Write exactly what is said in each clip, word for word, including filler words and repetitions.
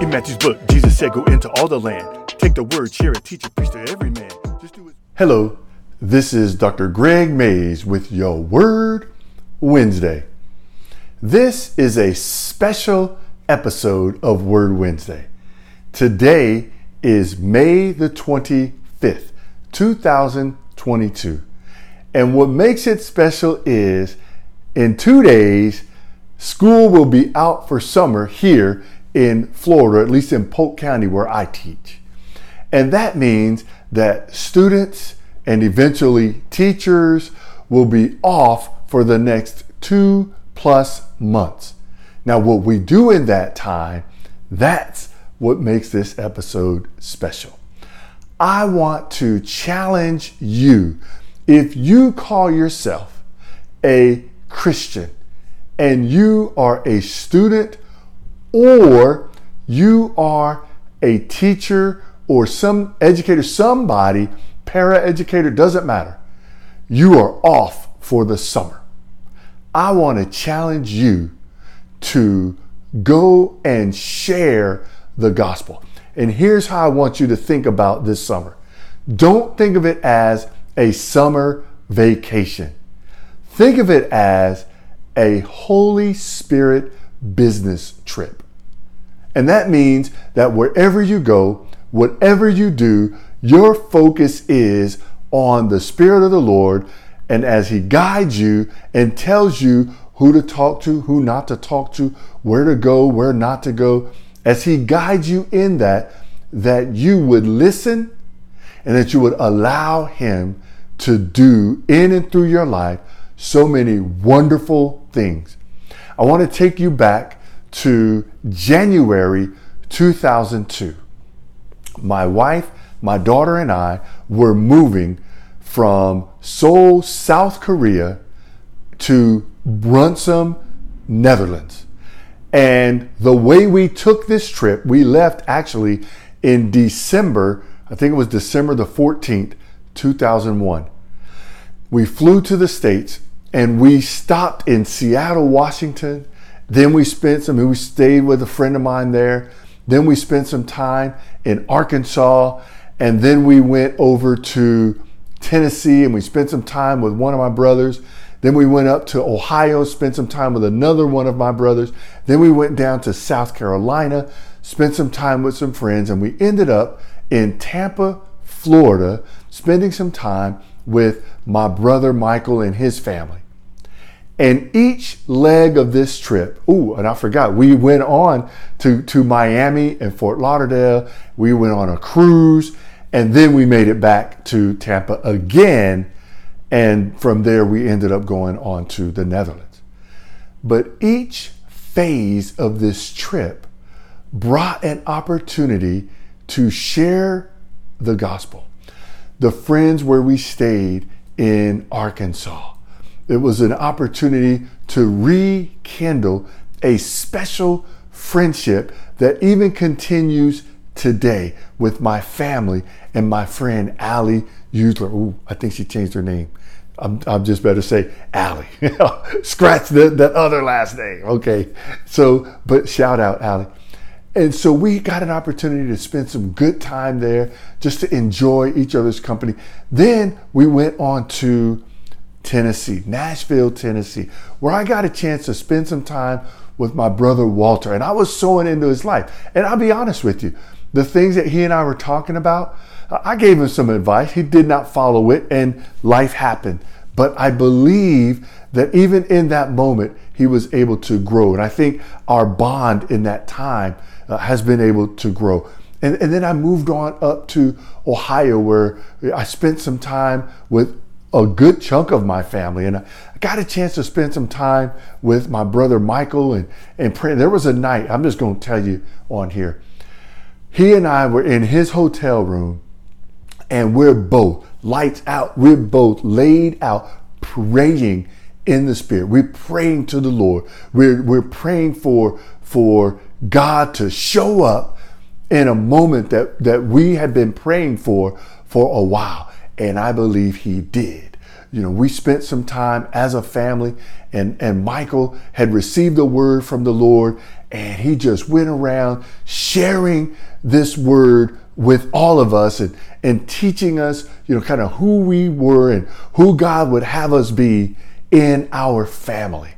In Matthew's book, Jesus said, go into all the land. Take the word, share it, teach it, preach to every man. Just do it. Hello, this is Doctor Greg Mays with your Word Wednesday. This is a special episode of Word Wednesday. Today is May the twenty-fifth, two thousand twenty-two. And what makes it special is in two days, school will be out for summer here in Florida, at least in Polk County where I teach. And that means that students and eventually teachers will be off for the next two plus months. Now, what we do in that time, that's what makes this episode special. I want to challenge you. If you call yourself a Christian and you are a student or you are a teacher or some educator, somebody, paraeducator, doesn't matter, you are off for the summer. I want to challenge you to go and share the gospel. And here's how I want you to think about this summer. Don't think of it as a summer vacation. Think of it as a Holy Spirit business trip. And that means that wherever you go, whatever you do, your focus is on the Spirit of the Lord, and as He guides you and tells you who to talk to, who not to talk to, where to go, where not to go, as He guides you in that, that you would listen and that you would allow Him to do in and through your life so many wonderful things. I want to take you back to January two thousand two. My wife, my daughter, and I were moving from Seoul, South Korea to Brunsum, Netherlands. And the way we took this trip, we left actually in December, I think it was December the fourteenth, two thousand one. We flew to the States and we stopped in Seattle, Washington. Then we spent some, we stayed with a friend of mine there. Then we spent some time in Arkansas, and then we went over to Tennessee and we spent some time with one of my brothers. Then we went up to Ohio, spent some time with another one of my brothers. Then we went down to South Carolina, spent some time with some friends, and we ended up in Tampa, Florida, spending some time with my brother Michael and his family. And each leg of this trip, ooh, and I forgot, we went on to, to Miami and Fort Lauderdale. We went on a cruise, and then we made it back to Tampa again. And from there, we ended up going on to the Netherlands. But each phase of this trip brought an opportunity to share the gospel. The friends where we stayed in Arkansas, it was an opportunity to rekindle a special friendship that even continues today with my family and my friend Allie Usler. Ooh, I think she changed her name. I'm, I'm just better say Allie. Scratch the, that other last name. Okay. So, but shout out Allie. And so we got an opportunity to spend some good time there just to enjoy each other's company. Then we went on to Tennessee, Nashville, Tennessee, where I got a chance to spend some time with my brother Walter, and I was sowing into his life. And I'll be honest with you, the things that he and I were talking about, I gave him some advice. He did not follow it, and life happened. But I believe that even in that moment, he was able to grow. And I think our bond in that time uh, has been able to grow. And, and then I moved on up to Ohio, where I spent some time with a good chunk of my family. And I got a chance to spend some time with my brother Michael and, and pray. There was a night, I'm just going to tell you on here. He and I were in his hotel room, and we're both lights out. We're both laid out praying in the Spirit. We're praying to the Lord. We're, we're praying for, for God to show up in a moment that, that we had been praying for for a while. And I believe He did. you know, we spent some time as a family, and, and Michael had received a word from the Lord, and he just went around sharing this word with all of us, and, and teaching us, you know, kind of who we were and who God would have us be in our family.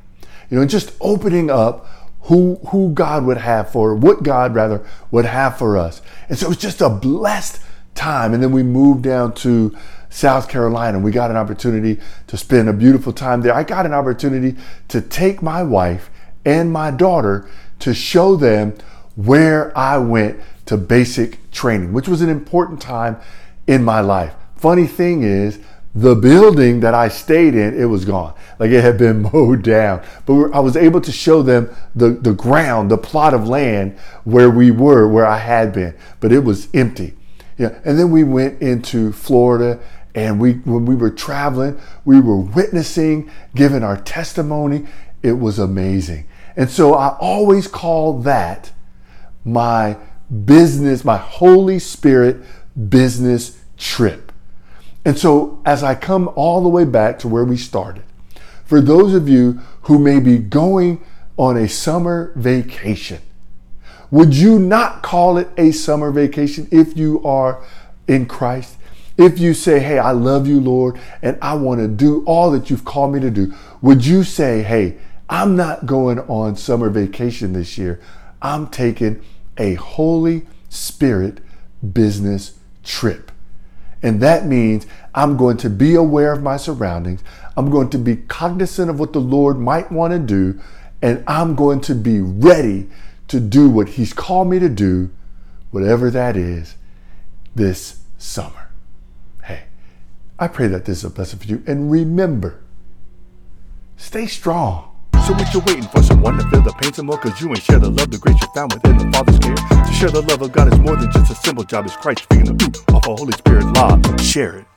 You know, just opening up who who God would have for, what God rather would have for us. And so it was just a blessed time. And then we moved down to South Carolina. We got an opportunity to spend a beautiful time there. I got an opportunity to take my wife and my daughter to show them where I went to basic training, which was an important time in my life. Funny thing is, the building that I stayed in, it was gone. Like, it had been mowed down. But I was able to show them the, the ground, the plot of land where we were, where I had been. But it was empty. Yeah. And then we went into Florida, and we when we were traveling, we were witnessing, giving our testimony. It was amazing. And so I always call that my business, my Holy Spirit business trip. And so as I come all the way back to where we started, for those of you who may be going on a summer vacation, would you not call it a summer vacation if you are in Christ? If you say, hey, I love you, Lord, and I want to do all that you've called me to do, would you say, hey, I'm not going on summer vacation this year. I'm taking a Holy Spirit business trip. And that means I'm going to be aware of my surroundings. I'm going to be cognizant of what the Lord might want to do. And I'm going to be ready to do what He's called me to do, whatever that is, this summer. Hey, I pray that this is a blessing for you. And remember, stay strong. So what you waiting for? Someone to feel the pain some more, cause you ain't share the love, the grace you found within the Father's care. To share the love of God is more than just a simple job. It's Christ speaking the truth off a Holy Spirit law. Share it.